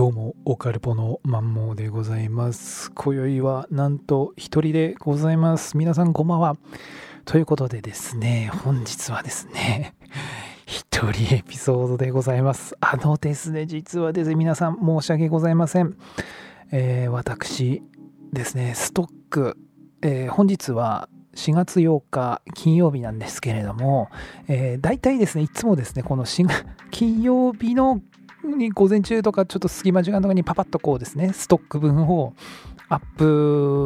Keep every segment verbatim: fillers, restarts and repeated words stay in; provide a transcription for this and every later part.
どうもオカルポのマンモーでございます。今宵はなんと一人でございます。皆さんこんばんはということでですね、本日はですね一人エピソードでございます。あのですね実はですね皆さん申し訳ございません、えー、私ですねストック、えー、本日はしがつようか金曜日なんですけれども、えー、大体ですねいつもですねこの金曜日の午前中とかちょっと隙間時間とかにパパッとこうですねストック分をアッ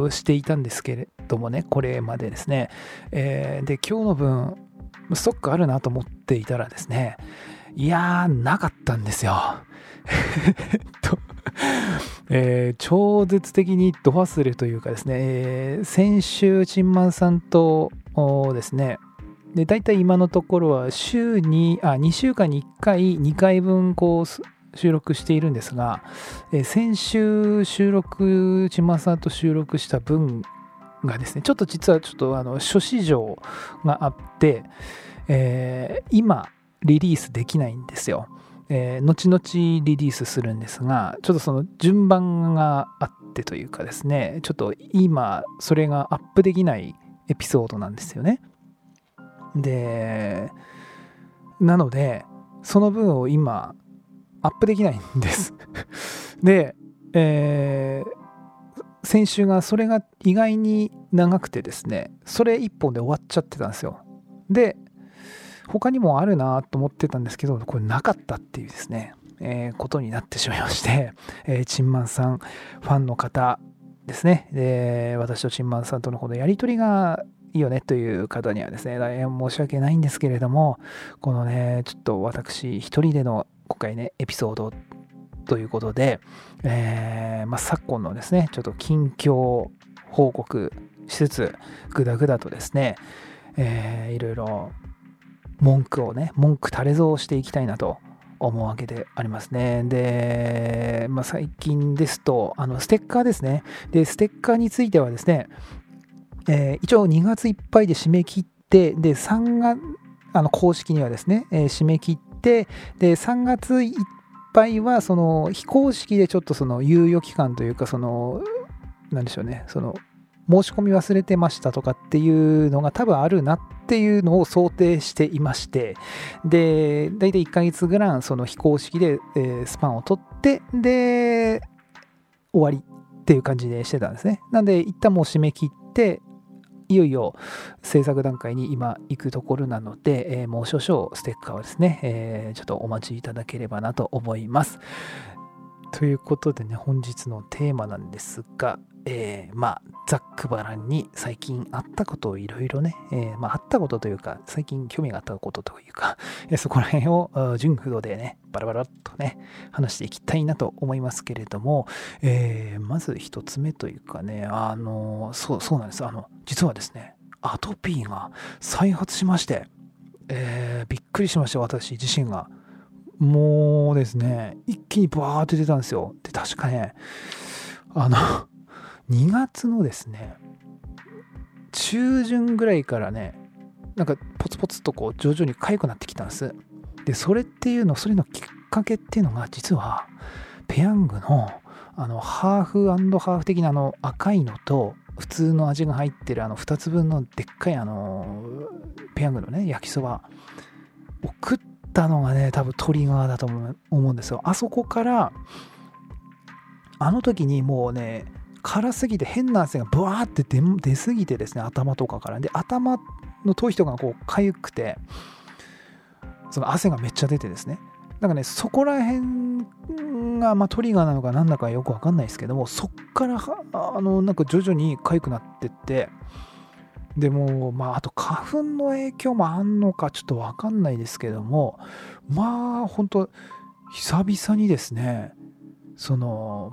プしていたんですけれどもね、これまでですね、えー、で今日の分ストックあるなと思っていたらですね、いやーなかったんですよえっと、えー、超絶的にド忘れというかですね、えー、先週チンマンさんとですねで大体今のところは週にあにしゅうかんにいっかいにかいぶんこう収録しているんですが、え先週収録ちまさんと収録した分がですねちょっと実はちょっとあの諸事情があって、えー、今リリースできないんですよ。えー、後々リリースするんですが、ちょっとその順番があってというかですね、ちょっと今それがアップできないエピソードなんですよね。でなのでその分を今アップできないんですで、えー、先週がそれが意外に長くてですね、それ一本で終わっちゃってたんですよ。で他にもあるなと思ってたんですけど、これなかったっていうですね、えー、ことになってしまいまして、えー、チンマンさんファンの方ですね、で私とチンマンさんとのこのやり取りがいいよねという方にはですね、大変申し訳ないんですけれども、このねちょっと私一人での今回ねエピソードということで、えーまあ、昨今のですねちょっと近況報告しつつグダグダとですね、えー、いろいろ文句をね文句垂れそうしていきたいなと思うわけでありますね。で、まあ、最近ですとあのステッカーですね。でステッカーについてはですね、えー、一応にがついっぱいで締め切って、でさんがつあの公式にはですね、えー、締め切って、でさんがついっぱいはその非公式でちょっとその猶予期間というか、その何でしょうね、その申し込み忘れてましたとかっていうのが多分あるなっていうのを想定していまして、で大体いっかげつぐらいその非公式で、えー、スパンを取って、で終わりっていう感じでしてたんですね。なんで一旦もう締め切っていよいよ制作段階に今行くところなので、えー、もう少々ステッカーはですね、えー、ちょっとお待ちいただければなと思います。ということでね、本日のテーマなんですが、えー、まあざっくばらんに最近あったことをいろいろね、えー、まああったことというか最近興味があったことというか、えー、そこら辺を純不動でねバラバラっとね話していきたいなと思いますけれども、えー、まず一つ目というかね、あのそうそうなんです、あの実はですねアトピーが再発しまして、えー、びっくりしました。私自身がもうですね一気にバーって出たんですよ。で確かねあのにがつのですね中旬ぐらいからねなんかポツポツとこう徐々に痒くなってきたんです。でそれっていうのそれのきっかけっていうのが実はペヤングのあのハーフ&ハーフ的なあの赤いのと普通の味が入ってるあのふたつぶんのでっかいあのペヤングのね焼きそばを食ったのがね多分トリガーだと思うんですよ。あそこからあの時にもうね辛すぎて変な汗がブワーって出、出すぎてですね頭とかからで頭の頭皮とかがこう痒くてその汗がめっちゃ出てですね、なんかねそこら辺が、まあ、トリガーなのかなんだかよく分かんないですけども、そっからあのなんか徐々に痒くなってって、でもまああと花粉の影響もあんのかちょっと分かんないですけども、まあ本当久々にですねその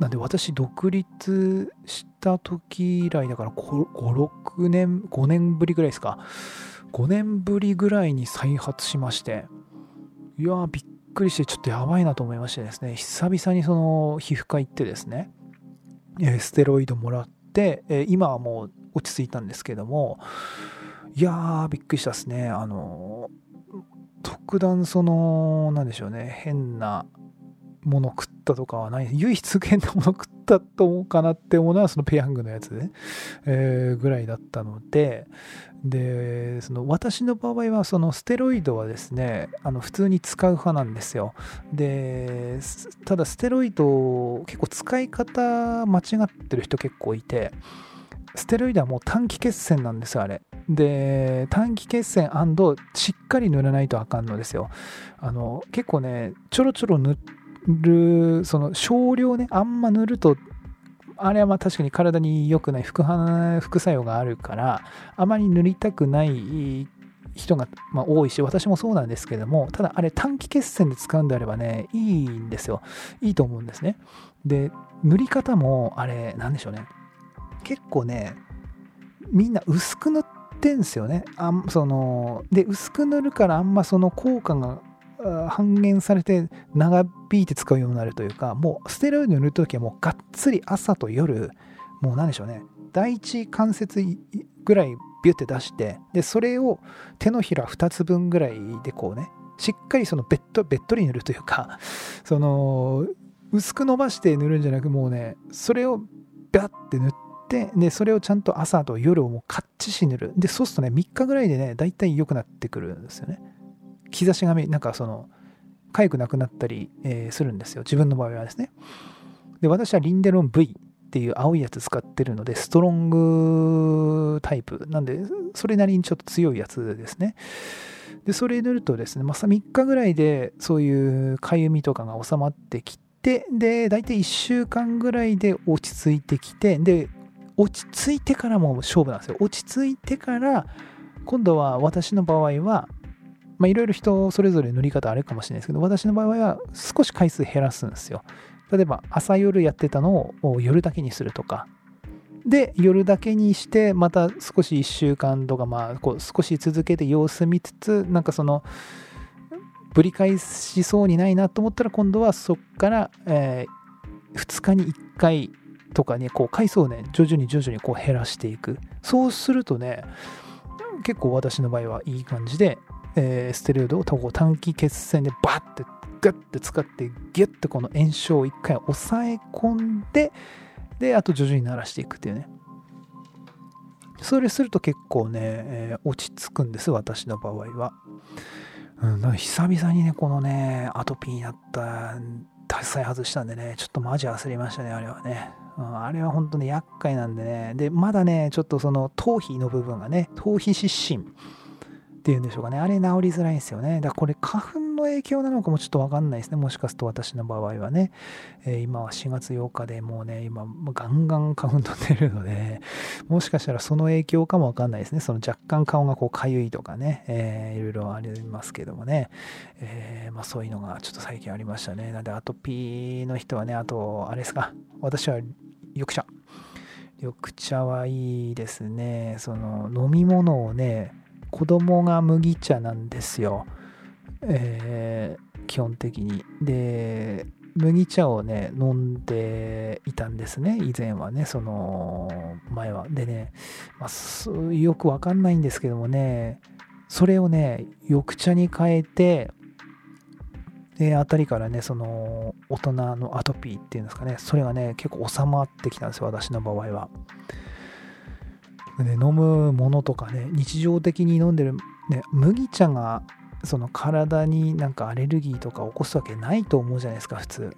なんで私独立した時以来だからご、ろくねんごねんぶりぐらいですかごねんぶりぐらいに再発しまして、いやーびっくりしてちょっとやばいなと思いましてですね、久々にその皮膚科行ってですね、えー、ステロイドもらって、えー、今はもう落ち着いたんですけども、いやーびっくりしたですね。あのー、特段そのなんでしょうね変なもの食ったとかはない。唯一減なもの食ったと思うかなって思うのはそのペヤングのやつで、ねえー、ぐらいだったので、でその私の場合はそのステロイドはですね、あの普通に使う派なんですよ。でただステロイド結構使い方間違ってる人結構いて、ステロイドはもう短期決戦なんですよあれ。で短期決戦&しっかり塗らないとあかんのですよ。あの結構ねちょろちょろ塗る、その少量ね、あんま塗るとあれはまあ確かに体に良くない 副, 副作用があるから、あまり塗りたくない人がまあ多いし、私もそうなんですけども、ただあれ短期決戦で使うんであればねいいんですよ。いいと思うんですね。で塗り方もあれなんでしょうね、結構ねみんな薄く塗ってんすよね。あそので薄く塗るからあんまその効果が半減されて長引いて使うようになるというか、もうステロイド塗るときはもうがっつり朝と夜、もう何でしょうね、第一関節ぐらいビュって出して、でそれを手のひらふたつぶんぐらいでこうねしっかりそのべっとべっとり塗るというか、その薄く伸ばして塗るんじゃなく、もうねそれをバッて塗って、でそれをちゃんと朝と夜をもうかっちし塗る。でそうするとねみっかぐらいでねだいたい良くなってくるんですよね。兆しが見なんかその痒くなくなったり、えー、するんですよ、自分の場合はですね。で私はリンデロン ブイ っていう青いやつ使ってるのでストロングタイプなんで、それなりにちょっと強いやつですね。でそれ塗るとですね、まあ、みっかぐらいでそういう痒みとかが収まってきて、でだいたいいっしゅうかんぐらいで落ち着いてきて、で落ち着いてからも勝負なんですよ。落ち着いてから今度は私の場合は、まあいろいろ人それぞれ塗り方あるかもしれないですけど、私の場合は少し回数減らすんですよ。例えば朝夜やってたのを夜だけにするとかで、夜だけにしてまた少しいっしゅうかんとか、まあこう少し続けて様子見つつ、なんかそのぶり返しそうにないなと思ったら今度はそっから、えー、ふつかにいっかいとかね、こう回数をね徐々に徐々にこう減らしていく。そうするとね結構私の場合はいい感じで、えー、ステロイドを短期決戦でバッてガッて使ってギュッてこの炎症を一回抑え込んで、であと徐々に慣らしていくっていうね、それすると結構ね、えー、落ち着くんです、私の場合は。うん、だから久々にねこのねアトピーになった再発したんでね、ちょっとマジ焦りましたねあれはね、うん、あれは本当に厄介なんでね。でまだねちょっとその頭皮の部分がね、頭皮湿疹っていうんでしょうかね、あれ治りづらいんですよね。だからこれ花粉の影響なのかもちょっと分かんないですね、もしかすると私の場合はね、えー、今はしがつようかでもうね今ガンガン花粉飛んでるので、もしかしたらその影響かも分かんないですね。その若干顔がこうかゆいとかね、えー、いろいろありますけどもね、えーまあ、そういうのがちょっと最近ありましたね。なんでアトピーの人はね、あとあれですか、私は緑茶緑茶はいいですね。その飲み物をね、子供が麦茶なんですよ、えー、基本的に。で麦茶をね飲んでいたんですね、以前はね、その前は。でね、まあ、よくわかんないんですけどもね、それをね緑茶に変えて、であたりからねその大人のアトピーっていうんですかね、それがね結構収まってきたんですよ、私の場合は。で飲むものとかね、日常的に飲んでる、ね、麦茶がその体になんかアレルギーとか起こすわけないと思うじゃないですか普通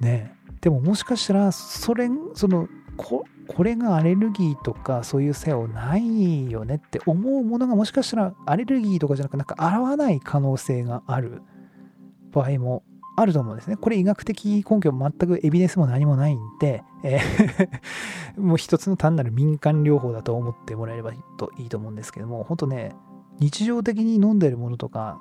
ね。でももしかしたらそれその こ, これがアレルギーとかそういう作用ないよねって思うものが、もしかしたらアレルギーとかじゃなくなんか合わない可能性がある場合もあると思うんですね。これ医学的根拠も全くエビデンスも何もないんで、えー、もう一つの単なる民間療法だと思ってもらえればいいと思うんですけども、本当ね日常的に飲んでるものとか、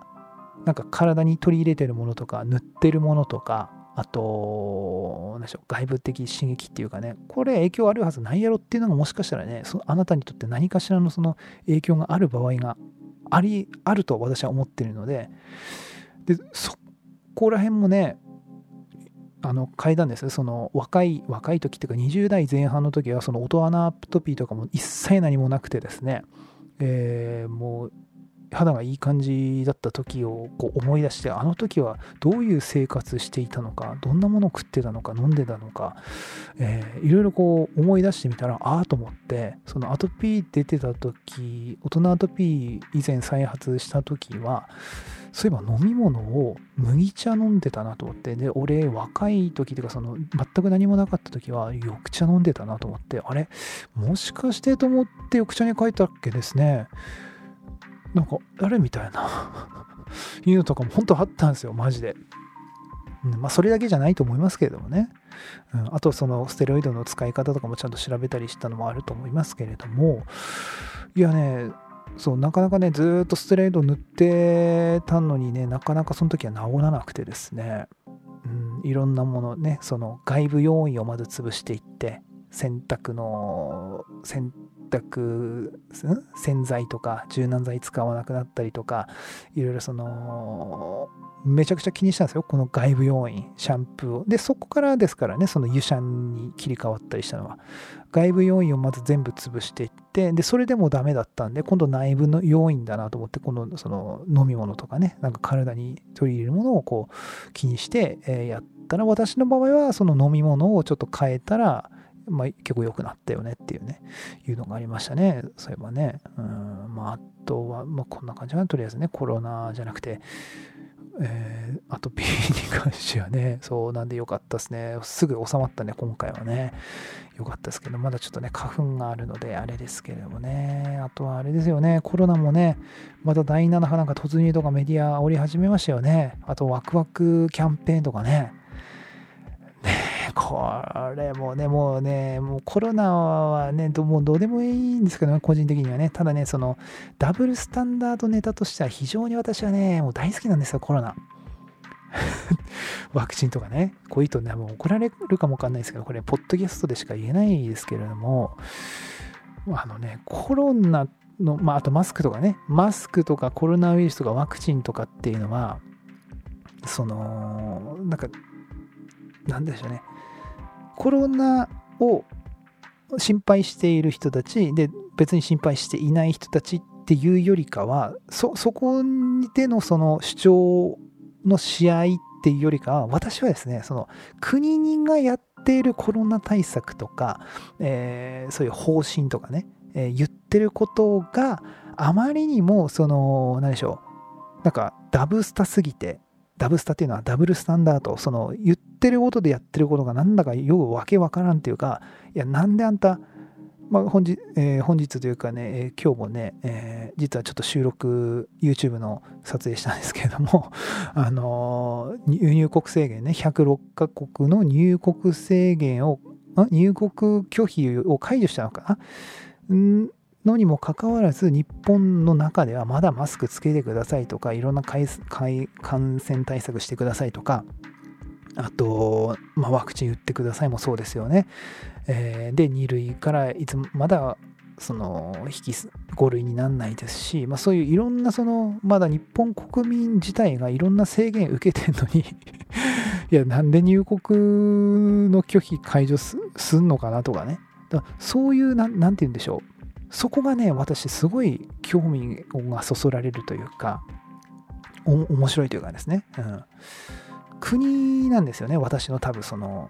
なんか体に取り入れてるものとか、塗ってるものとか、あと何でしょう、外部的刺激っていうかね、これ影響あるはずないやろっていうのが、もしかしたらねそのあなたにとって何かしらのその影響がある場合がありあると私は思ってるので、でそこら辺もねあの変えたんですよ。その若い若い時っていうかにじゅうだいぜんはんの時はその大人アトピーとかも一切何もなくてですね、えー、もう肌がいい感じだった時をこう思い出して、あの時はどういう生活していたのか、どんなものを食ってたのか、飲んでたのか、えー、いろいろこう思い出してみたら、ああと思って、そのアトピー出てた時、大人アトピー以前再発した時は、そういえば飲み物を麦茶飲んでたなと思って、で俺若い時というかその全く何もなかった時は緑茶飲んでたなと思って、あれもしかしてと思って緑茶に変えたっけですね。なんかあれみたいないうのとかも本当あったんですよ、マジで。まあそれだけじゃないと思いますけれどもね、うん、あとそのステロイドの使い方とかもちゃんと調べたりしたのもあると思いますけれども、いやね、そうなかなかね、ずっとステロイド塗ってたのにね、なかなかその時は治らなくてですね、うん、いろんなものね、その外部要因をまず潰していって、洗濯の洗濯洗剤とか柔軟剤使わなくなったりとか、いろいろそのめちゃくちゃ気にしたんですよ、この外部要因、シャンプーを。でそこからですからね、その油シャンに切り替わったりしたのは、外部要因をまず全部潰していって、でそれでもダメだったんで、今度内部の要因だなと思って、このその飲み物とかね、なんか体に取り入れるものをこう気にしてやったら、私の場合はその飲み物をちょっと変えたら、まあ、結構良くなったよねっていうね、いうのがありましたね、そういえばね。うん、まあ、あとは、まあ、こんな感じかな、とりあえずね、コロナじゃなくて、えー、アトピーに関してはね、そうなんで良かったですね。すぐ収まったね、今回はね。良かったですけど、まだちょっとね、花粉があるので、あれですけれどもね。あとはあれですよね、コロナもね、まただいなな波なんか突入とかメディア煽り始めましたよね。あと、ワクワクキャンペーンとかね。これもね、もうね、もうコロナはね、どもうどうでもいいんですけど、ね、個人的にはね、ただね、そのダブルスタンダードネタとしては非常に私はね、もう大好きなんですよ、コロナ。ワクチンとかね、こういうとね、もう怒られるかもわかんないですけど、これ、ポッドキャストでしか言えないですけれども、あのね、コロナの、まあ、あとマスクとかね、マスクとかコロナウイルスとかワクチンとかっていうのは、その、なんか、なんでしょうね。コロナを心配している人たちで、別に心配していない人たちっていうよりかは、そ、そこでのその主張の試合っていうよりかは、私はですね、その国がやっているコロナ対策とか、えー、そういう方針とかね、えー、言ってることがあまりにもその何でしょう、なんかダブスタすぎて。ダブスタっていうのはダブルスタンダード、その言ってることでやってることがなんだかよくわけわからんっていうか、いやなんであんた、まあ、本日、えー、本日というかね、えー、今日もね、えー、実はちょっと収録 YouTube の撮影したんですけれども、あのー、入国制限ね、ひゃくろっかこくの入国制限を入国拒否を解除したのかな、んのにもかかわらず、日本の中ではまだマスクつけてくださいとか、いろんな感染対策してくださいとか、あと、まあ、ワクチン打ってくださいもそうですよね、えー、でに類からいつもまだその引きご類にならないですし、まあ、そういういろんなそのまだ日本国民自体がいろんな制限受けてるのにいやなんで入国の拒否解除 す, すんのかなとかね、だからそういうな ん, なんて言うんでしょう、そこがね、私すごい興味がそそられるというか、お面白いというかですね、うん、国なんですよね、私の多分その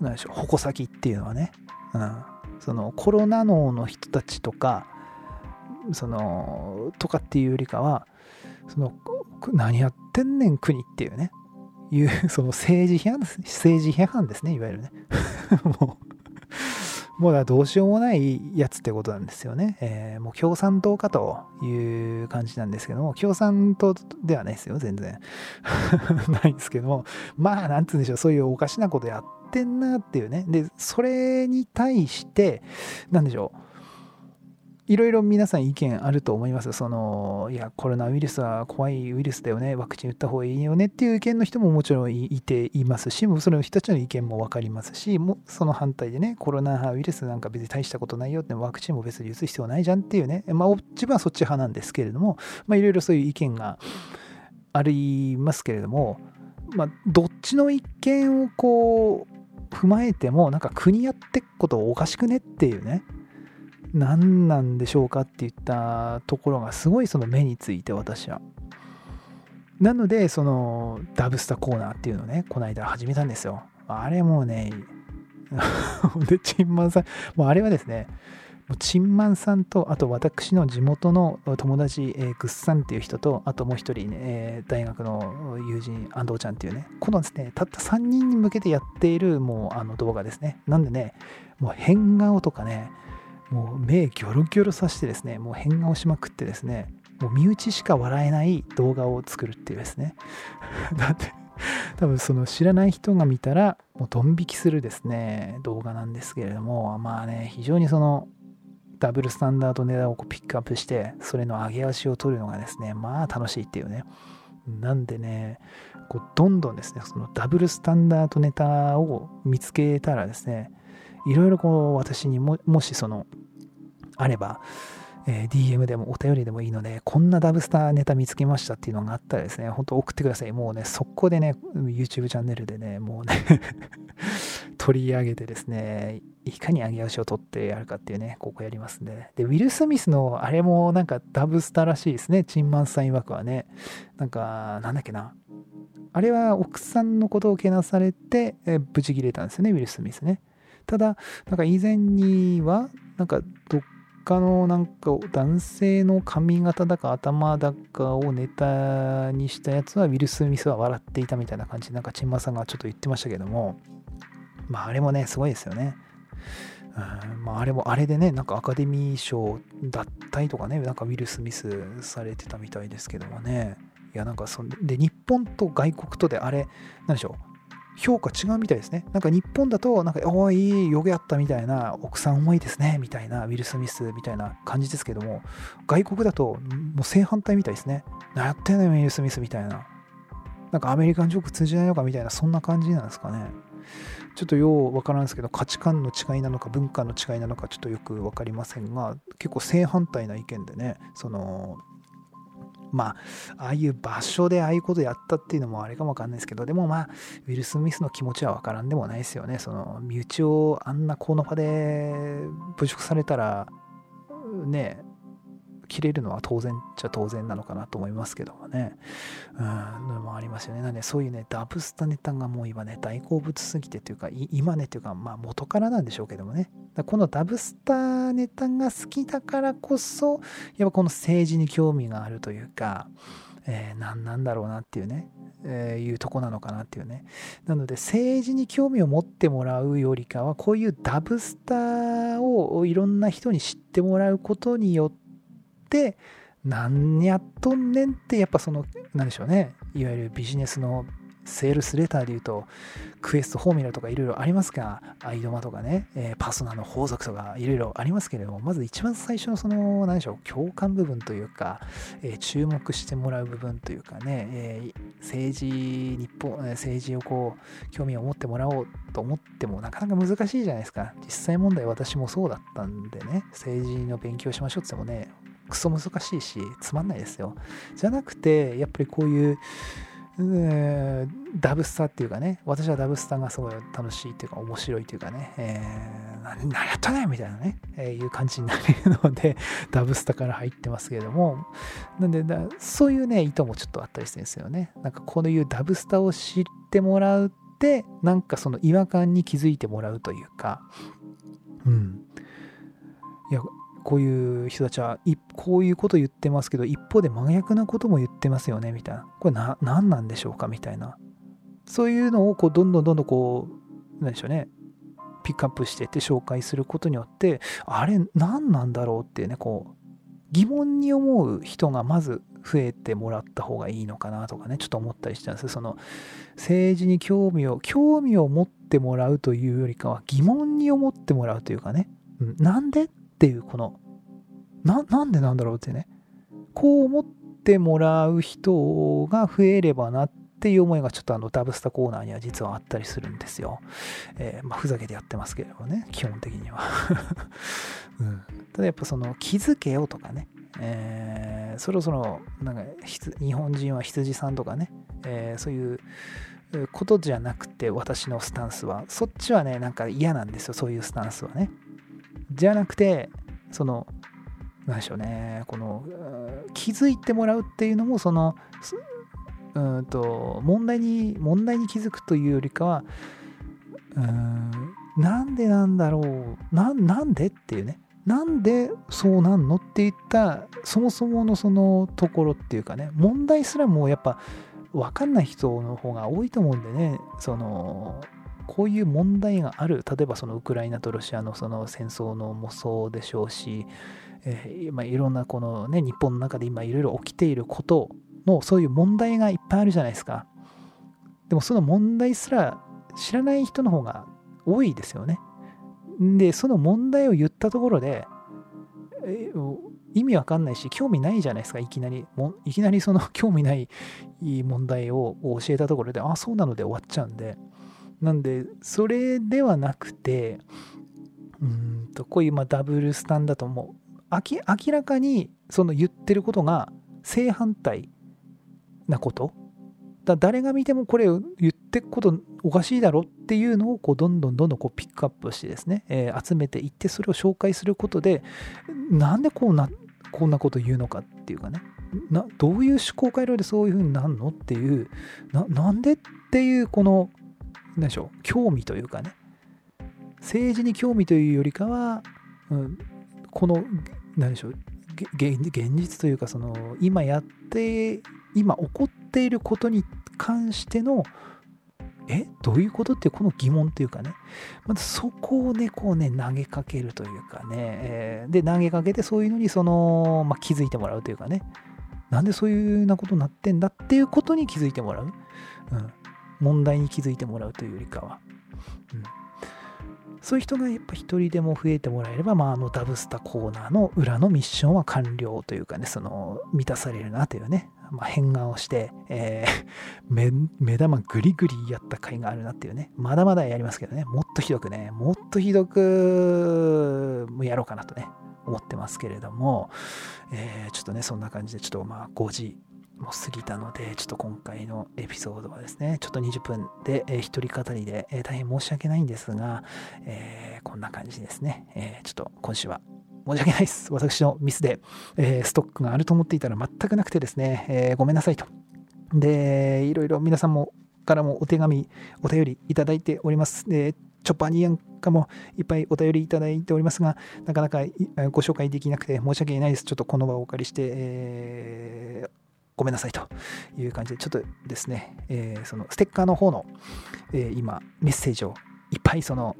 何でしょう、矛先っていうのはね、うん、そのコロナ脳の人たちとかそのとかっていうよりかは、その何やってんねん国っていうね、いうその政治批判政治批判ですね、いわゆるねもうもうどうしようもないやつってことなんですよね、えー、もう共産党かという感じなんですけども、共産党ではないですよ、全然ないんですけども、まあなんて言うんでしょう、そういうおかしなことやってんなっていうね。でそれに対してなんでしょう、いろいろ皆さん意見あると思います。そのいやコロナウイルスは怖いウイルスだよね、ワクチン打った方がいいよねっていう意見の人ももちろんいていますし、もうその人たちの意見も分かりますし、もその反対でね、コロナウイルスなんか別に大したことないよって、ワクチンも別に打つ必要ないじゃんっていうね、まあ自分はそっち派なんですけれども、まあいろいろそういう意見がありますけれども、まあどっちの意見をこう踏まえても、なんか国やってくことおかしくねっていうね、何なんでしょうかっていったところがすごいその目について、私はなのでそのダブスタコーナーっていうのをね、この間始めたんですよ。あれもうねでチンマンさん、もうあれはですね、チンマンさんと、あと私の地元の友達、えー、グッさんっていう人と、あともう一人、ねえー、大学の友人安藤ちゃんっていうね、このですね、たったさんにんに向けてやっているもうあの動画ですね。なんでね、もう変顔とかね、もう目ギョロギョロさしてですね、もう変顔しまくってですね、もう身内しか笑えない動画を作るっていうですねだって多分その知らない人が見たらもうドン引きするですね動画なんですけれども、まあね、非常にそのダブルスタンダードネタをこうピックアップして、それの上げ足を取るのがですね、まあ楽しいっていうね。なんでね、こうどんどんですね、そのダブルスタンダードネタを見つけたらですね、いろいろこう私にももしそのあれば、えー、ディーエム でもお便りでもいいので、こんなダブスターネタ見つけましたっていうのがあったらですね、本当送ってください。もうね、速攻でね YouTube チャンネルでね、もうね取り上げてですね、いかに上げ足を取ってやるかっていうね、ここやりますんで。でウィル・スミスのあれもなんかダブスターらしいですね、チンマンさん曰くはね。なんかなんだっけな、あれは奥さんのことをけなされて、えー、ブチ切れたんですよね、ウィル・スミスね。ただなんか以前にはなんかどっ他のなんか男性の髪型だか頭だかをネタにしたやつはウィル・スミスは笑っていたみたいな感じで、なんかチンマンさんがちょっと言ってましたけども、まああれもねすごいですよね。うん、まああれもあれでね、なんかアカデミー賞脱退とかね、なんかウィル・スミスされてたみたいですけどもね。いやなんかそんで日本と外国とであれなんでしょう、評価違うみたいですね。なんか日本だとなんかおいいよくやったみたいな、奥さん重いですねみたいな、ウィル・スミスみたいな感じですけども、外国だともう正反対みたいですね。何やってんのよウィル・スミスみたいな、なんかアメリカンジョーク通じないのかみたいな、そんな感じなんですかね。ちょっとようわからんですけど、価値観の違いなのか文化の違いなのかちょっとよくわかりませんが、結構正反対な意見でね、そのまあ、ああいう場所でああいうことやったっていうのもあれかもわかんないですけど、でもまあウィル・スミスの気持ちはわからんでもないですよね。その身内をあんなこの場で侮辱されたらね、切れるのは当然じゃ当然なのかなと思いますけどもね。うん、のもありますよね。なんでそういうねダブスタネタがもう今ね大好物すぎてというか、い今ねというか、まあ元からなんでしょうけどもね。だこのダブスタネタが好きだからこそ、やっぱこの政治に興味があるというか、えー、何なんだろうなっていうね、えー、いうとこなのかなっていうね。なので政治に興味を持ってもらうよりかは、こういうダブスターをいろんな人に知ってもらうことによってで、何やっとんねんって、やっぱその何でしょうね、いわゆるビジネスのセールスレターでいうとクエストフォーミュラとかいろいろありますが、アイドマとかね、えー、パソナの法則とかいろいろありますけれども、まず一番最初のその何でしょう、共感部分というか、えー、注目してもらう部分というかね、えー、政治日本政治をこう興味を持ってもらおうと思ってもなかなか難しいじゃないですか。実際問題私もそうだったんでね、政治の勉強しましょうって言ってもね、クソ難しいしつまんないですよ。じゃなくてやっぱりこういう、うーん、ダブスターっていうかね、私はダブスターがすごい楽しいっていうか面白いっていうかね、えー、何やったねみたいなね、えー、いう感じになるのでダブスターから入ってますけれども、なんでだそういうね意図もちょっとあったりするんですよね。なんかこういうダブスターを知ってもらうってなんかその違和感に気づいてもらうというか、うん、いやこういう人たちはこういうこと言ってますけど一方で真逆なことも言ってますよねみたいな、これな何なんでしょうかみたいな、そういうのをこうどんどんどんどんこう何でしょうね、ピックアップしていって紹介することによって、あれ何なんだろうってね、こう疑問に思う人がまず増えてもらった方がいいのかなとかね、ちょっと思ったりしたんです。その政治に興味を興味を持ってもらうというよりかは疑問に思ってもらうというかね、うん、なんでっていう、この な, なんでなんだろうってね、こう思ってもらう人が増えればなっていう思いがちょっとあのダブスタコーナーには実はあったりするんですよ。えーまあ、ふざけてやってますけれどもね、基本的には、うん、ただやっぱその気づけよとかね、えー、そろそろなんか日本人は羊さんとかね、えー、そういうことじゃなくて、私のスタンスはそっちはねなんか嫌なんですよ、そういうスタンスはね。じゃなくて、その何でしょうね、この気づいてもらうっていうのも、そのうんと問題に問題に気づくというよりかは、うーんなんでなんだろう な, なんでっていうね、なんでそうなんのっていったそもそものそのところっていうかね、問題すらもうやっぱ分かんない人の方が多いと思うんでね、そのこういう問題がある、例えばそのウクライナとロシアのその戦争のもそうでしょうし、えーまあ、いろんなこのね日本の中で今いろいろ起きていることのそういう問題がいっぱいあるじゃないですか。でもその問題すら知らない人の方が多いですよね。でその問題を言ったところで、えー、意味わかんないし興味ないじゃないですか。いきなりもいきなりその興味ない問題を教えたところで、あそうなので終わっちゃうんで、なんでそれではなくて、うーんとこういうまあダブルスタンダードも明らかにその言ってることが正反対なことだ、誰が見てもこれ言ってくことおかしいだろっていうのをこうどんどんどんどんこうピックアップしてですね、えー、集めていって、それを紹介することで、なんでこうなこんなこと言うのかっていうかね、などういう思考回路でそういう風になるのっていう な, なんでっていうこの何でしょう、興味というかね、政治に興味というよりかは、うん、この何でしょう、現実というか、その今やって今起こっていることに関してのえどういうことっていうこの疑問というかね、まずそこをねこうね投げかけるというかね、えー、で投げかけて、そういうのにその、まあ、気づいてもらうというかね、なんでそういうようなことになってんだっていうことに気づいてもらう、うん、問題に気づいてもらうというよりかは、うん、そういう人がやっぱ一人でも増えてもらえれば、まあ、あのダブスタコーナーの裏のミッションは完了というかね、その満たされるなというね、まあ、変顔して、えー、目, 目玉グリグリやった甲斐があるなっていうね、まだまだやりますけどね、もっとひどくねもっとひどくやろうかなとね思ってますけれども、えー、ちょっとねそんな感じで、ちょっとまあごじも過ぎたので、ちょっと今回のエピソードはですね、ちょっとにじゅっぷんで、えー、一人語りで、えー、大変申し訳ないんですが、えー、こんな感じですね、えー、ちょっと今週は申し訳ないです、私のミスで、えー、ストックがあると思っていたら全くなくてですね、えー、ごめんなさいと。でいろいろ皆さんもからもお手紙お便りいただいております。でチョッパーにやんかもいっぱいお便りいただいておりますが、なかなかご紹介できなくて申し訳ないです。ちょっとこの場をお借りして、えーごめんなさいという感じで、ちょっとですね、えー、そのステッカーの方の、えー、今メッセージをいっぱいその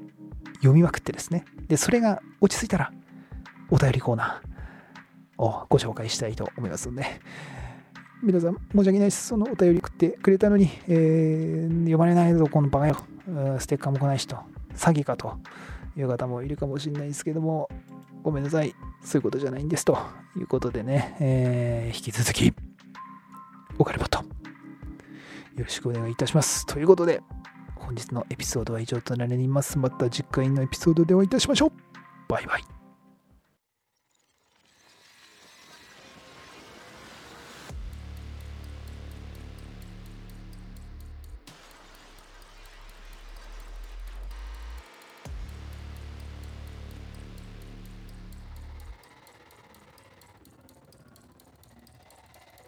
読みまくってですね、でそれが落ち着いたらお便りコーナーをご紹介したいと思いますので、皆さん申し訳ないです。そのお便り送ってくれたのに、えー、読まれないぞこのバカよ、ステッカーも来ないしと、詐欺かという方もいるかもしれないですけども、ごめんなさい、そういうことじゃないんですということでね、えー、引き続きオカルボットよろしくお願いいたしますということで、本日のエピソードは以上となります。また次回のエピソードでお会いいたしましょう。バイバイ。